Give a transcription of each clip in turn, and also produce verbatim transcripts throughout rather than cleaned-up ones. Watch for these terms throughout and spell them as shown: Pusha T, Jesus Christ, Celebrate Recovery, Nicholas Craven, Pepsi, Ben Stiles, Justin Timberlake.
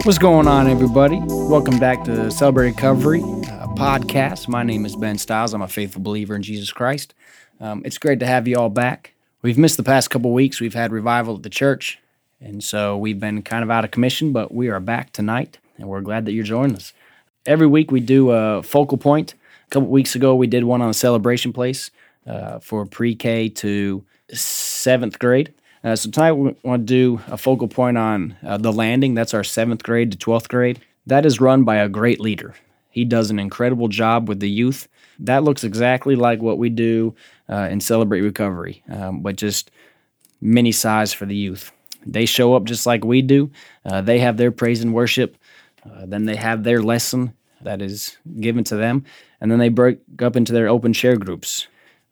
What's going on, everybody? Welcome back to Celebrate Recovery uh, podcast. My name is Ben Stiles. I'm a faithful believer in Jesus Christ. Um, it's great to have you all back. We've missed the past couple weeks. We've had revival at the church, and so we've been kind of out of commission, but we are back tonight, and we're glad that you're joining us. Every week we do a focal point. A couple weeks ago we did one on a celebration place uh, for pre-K to seventh grade. Uh, so tonight we want to do a focal point on uh, The Landing. That's our seventh grade to twelfth grade. That is run by a great leader. He does an incredible job with the youth. That looks exactly like what we do uh, in Celebrate Recovery, um, but just mini size for the youth. They show up just like we do. Uh, they have their praise and worship. Uh, then they have their lesson that is given to them. And then they break up into their open share groups.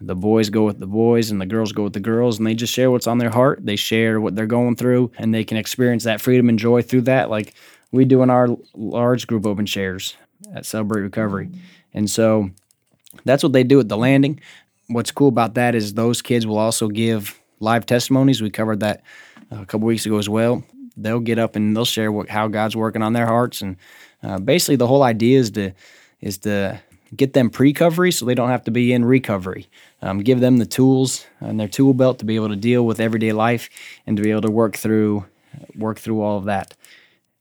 The boys go with the boys and the girls go with the girls, and they just share what's on their heart. They share what they're going through, and they can experience that freedom and joy through that like we do in our large group open shares at Celebrate Recovery. And so that's what they do at The Landing. What's cool about that is those kids will also give live testimonies. We covered that a couple weeks ago as well. They'll get up and they'll share what, how God's working on their hearts. And uh, basically the whole idea is to is to... get them pre-recovery so they don't have to be in recovery. Um, give them the tools and their tool belt to be able to deal with everyday life and to be able to work through work through all of that.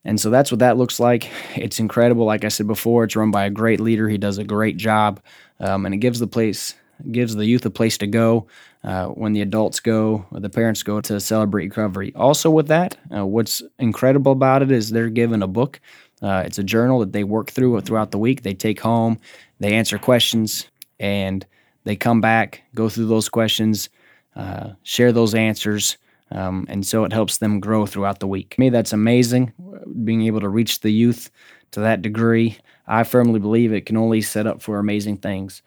And so that's what that looks like. It's incredible. Like I said before, it's run by a great leader. He does a great job, um, and it gives the place gives the youth a place to go uh, when the adults go or the parents go to Celebrate Recovery. Also with that, uh, what's incredible about it is they're given a book. Uh, it's a journal that they work through throughout the week. They take home, they answer questions, and they come back, go through those questions, uh, share those answers, um, and so it helps them grow throughout the week. To me, that's amazing, being able to reach the youth to that degree. I firmly believe it can only set up for amazing things.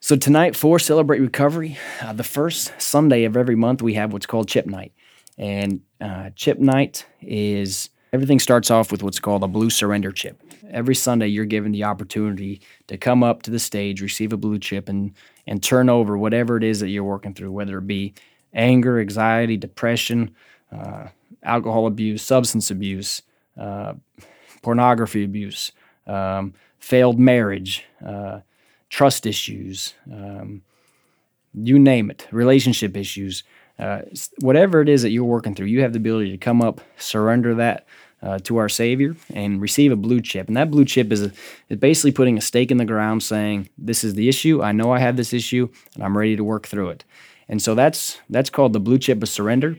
So tonight for Celebrate Recovery, uh, the first Sunday of every month, we have what's called Chip Night. And uh, Chip Night is... everything starts off with what's called a blue surrender chip. Every Sunday, you're given the opportunity to come up to the stage, receive a blue chip, and and turn over whatever it is that you're working through, whether it be anger, anxiety, depression, uh, alcohol abuse, substance abuse, uh, pornography abuse, um, failed marriage, uh, trust issues, um, you name it, relationship issues. Uh, whatever it is that you're working through, you have the ability to come up, surrender that uh, to our Savior, and receive a blue chip. And that blue chip is, a, is basically putting a stake in the ground saying, this is the issue, I know I have this issue, and I'm ready to work through it. And so that's that's called the blue chip of surrender.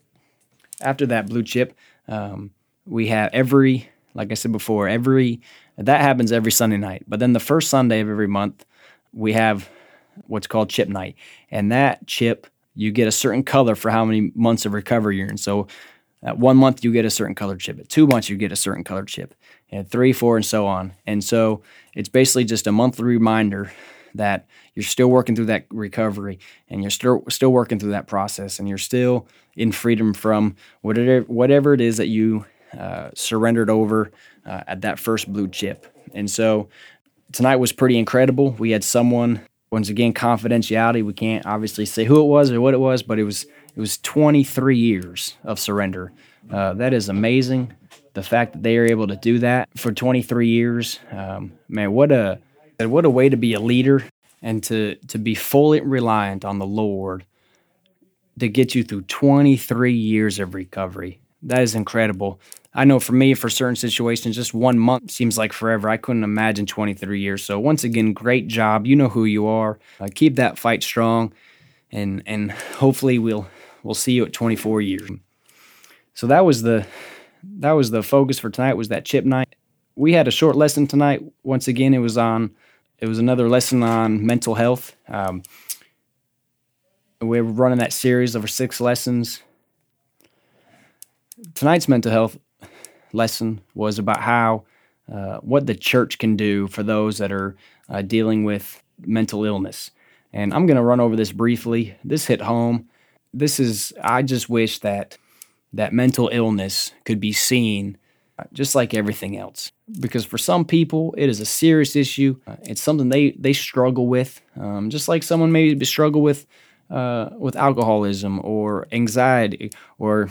After that blue chip, um, we have every, like I said before, every that happens every Sunday night. But then the first Sunday of every month, we have what's called Chip Night. And that chip, you get a certain color for how many months of recovery you're in. So at one month, you get a certain color chip. At two months, you get a certain color chip. And three, four, and so on. And so it's basically just a monthly reminder that you're still working through that recovery and you're still still working through that process and you're still in freedom from whatever, whatever it is that you uh, surrendered over uh, at that first blue chip. And so tonight was pretty incredible. We had someone... once again, confidentiality, we can't obviously say who it was or what it was, but it was it was twenty-three years of surrender. Uh, that is amazing, the fact that they are able to do that for twenty-three years. Um, man, what a what a way to be a leader and to, to be fully reliant on the Lord to get you through twenty-three years of recovery. That is incredible. I know for me, for certain situations, just one month seems like forever. I couldn't imagine twenty-three years. So once again, great job. You know who you are. Uh, keep that fight strong, and and hopefully we'll we'll see you at twenty-four years. So that was the that was the focus for tonight, was that Chip Night. We had a short lesson tonight. Once again, it was on it was another lesson on mental health. Um, we were running that series over six lessons. Tonight's mental health lesson was about how, uh, what the church can do for those that are uh, dealing with mental illness. And I'm going to run over this briefly. This hit home. This is, I just wish that that mental illness could be seen just like everything else. Because for some people, it is a serious issue. It's something they, they struggle with. Um, just like someone maybe struggle with uh, with alcoholism or anxiety or,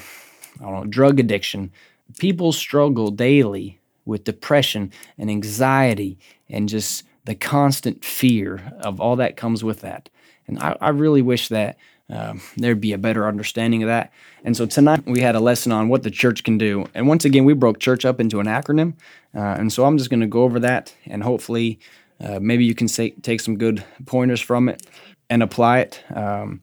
I don't know, drug addiction. People struggle daily with depression and anxiety and just the constant fear of all that comes with that. And I, I really wish that um, there'd be a better understanding of that. And so tonight we had a lesson on what the church can do. And once again, we broke church up into an acronym. Uh, and so I'm just going to go over that, and hopefully uh, maybe you can say, take some good pointers from it and apply it. Um,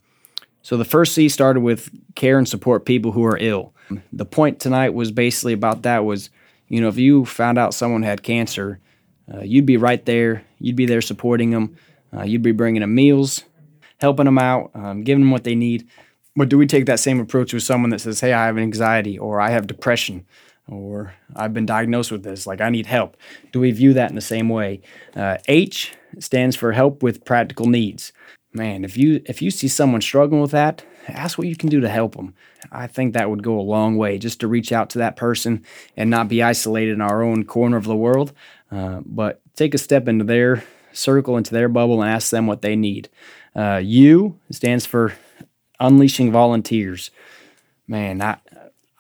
so the first C started with care and support people who are ill. The point tonight was basically about that was, you know, if you found out someone had cancer, uh, you'd be right there. You'd be there supporting them. Uh, you'd be bringing them meals, helping them out, um, giving them what they need. But do we take that same approach with someone that says, hey, I have anxiety, or I have depression, or I've been diagnosed with this, like I need help? Do we view that in the same way? Uh, H stands for help with practical needs. Man, if you if you see someone struggling with that, ask what you can do to help them. I think that would go a long way, just to reach out to that person and not be isolated in our own corner of the world, uh, but take a step into their circle, into their bubble, and ask them what they need. Uh, U stands for unleashing volunteers. Man, I,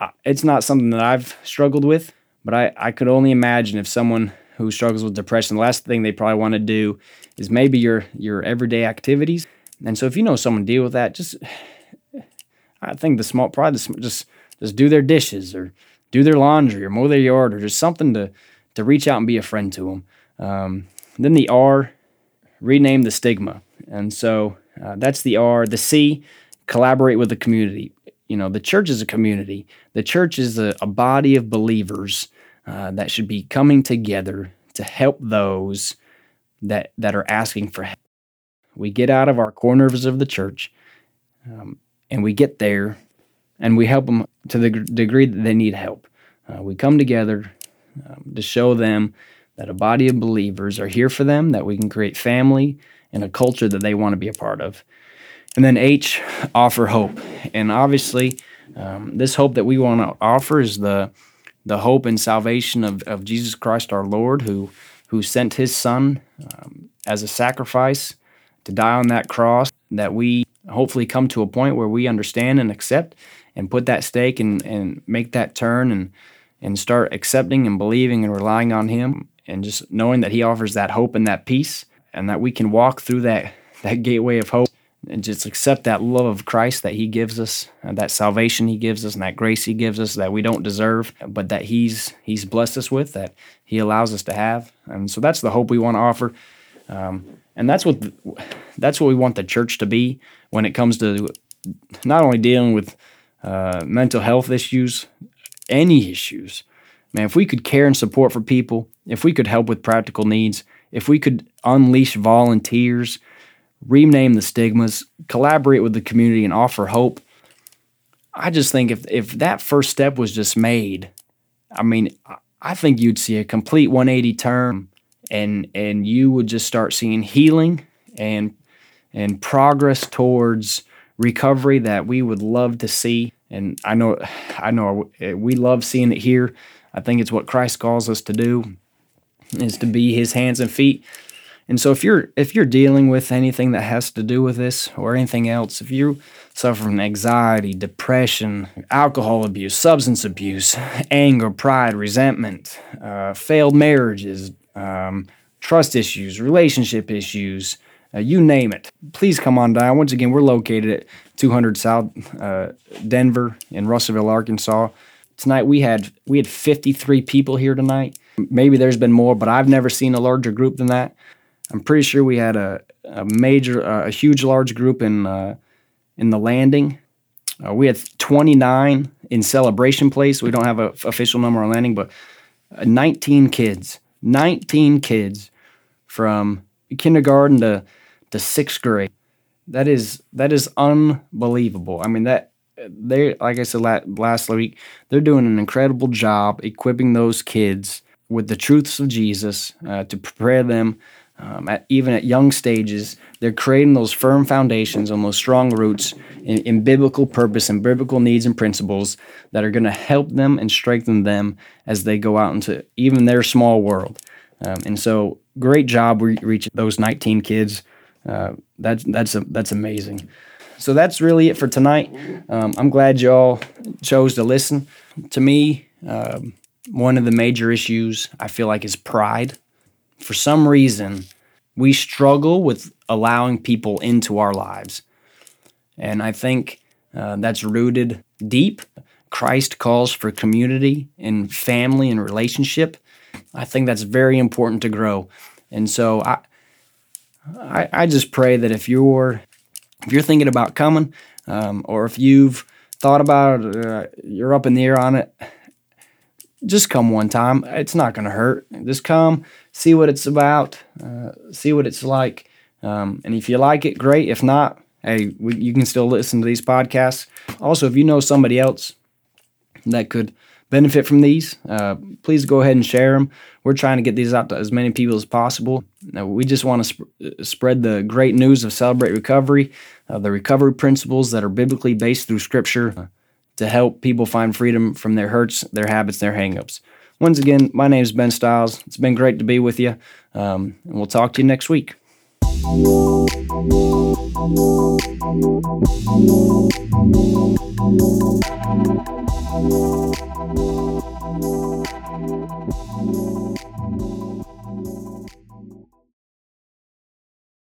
I, it's not something that I've struggled with, but I, I could only imagine if someone who struggles with depression, the last thing they probably want to do is maybe your your everyday activities. And so if you know someone deal with that, just I think the small, probably the, just just do their dishes or do their laundry or mow their yard or just something to to reach out and be a friend to them. Um, then the R, rename the stigma. And so uh, that's the R. The C, collaborate with the community. You know, the church is a community. The church is a, a body of believers Uh, that should be coming together to help those that that are asking for help. We get out of our corners of the church, um, and we get there, and we help them to the degree that they need help. Uh, we come together um, to show them that a body of believers are here for them, that we can create family and a culture that they want to be a part of. And then H, offer hope. And obviously, um, this hope that we want to offer is the The hope and salvation of, of Jesus Christ our Lord, who who sent his son um, as a sacrifice to die on that cross, that we hopefully come to a point where we understand and accept and put that stake and, and make that turn and, and start accepting and believing and relying on him, and just knowing that he offers that hope and that peace, and that we can walk through that, that gateway of hope and just accept that love of Christ that he gives us, that salvation he gives us, and that grace he gives us that we don't deserve, but that he's he's blessed us with, that he allows us to have. And so that's the hope we want to offer. Um, and that's what the, that's what we want the church to be when it comes to not only dealing with uh, mental health issues, any issues. Man, if we could care and support for people, if we could help with practical needs, if we could unleash volunteers, rename the stigmas, collaborate with the community, and offer hope. I just think if if that first step was just made, I mean, I think you'd see a complete one eighty turn, and and you would just start seeing healing and and progress towards recovery that we would love to see. And I know, I know, we love seeing it here. I think it's what Christ calls us to do, is to be his hands and feet. And so if you're if you're dealing with anything that has to do with this or anything else, if you suffer from anxiety, depression, alcohol abuse, substance abuse, anger, pride, resentment, uh, failed marriages, um, trust issues, relationship issues, uh, you name it, please come on down. Once again, we're located at two hundred South uh, Denver in Russellville, Arkansas. Tonight we had we had fifty-three people here tonight. Maybe there's been more, but I've never seen a larger group than that. I'm pretty sure we had a, a major, a huge, large group in uh, in the Landing. Uh, we had twenty-nine in Celebration Place. We don't have an official number on Landing, but nineteen kids, nineteen kids from kindergarten to, to sixth grade. That is that is unbelievable. I mean, that they, like I said last week, they're doing an incredible job equipping those kids with the truths of Jesus uh, to prepare them. Um, at, even at young stages, they're creating those firm foundations and those strong roots in, in biblical purpose and biblical needs and principles that are going to help them and strengthen them as they go out into even their small world. Um, and so, great job re- reaching those nineteen kids. Uh, that's that's a, that's amazing. So that's really it for tonight. Um, I'm glad y'all chose to listen. To me, um, one of the major issues I feel like is pride. For some reason, we struggle with allowing people into our lives. And I think uh, that's rooted deep. Christ calls for community and family and relationship. I think that's very important to grow. And so I I, I just pray that if you're if you're thinking about coming, um, or if you've thought about it, uh, you're up in the air on it, just come one time. It's not going to hurt. Just come, see what it's about, uh, see what it's like. Um, and if you like it, great. If not, hey, we, you can still listen to these podcasts. Also, if you know somebody else that could benefit from these, uh, please go ahead and share them. We're trying to get these out to as many people as possible. Now, we just want to sp- spread the great news of Celebrate Recovery, uh, the recovery principles that are biblically based through Scripture uh, to help people find freedom from their hurts, their habits, their hangups. Once again, my name is Ben Stiles. It's been great to be with you, um, and we'll talk to you next week. Thank you.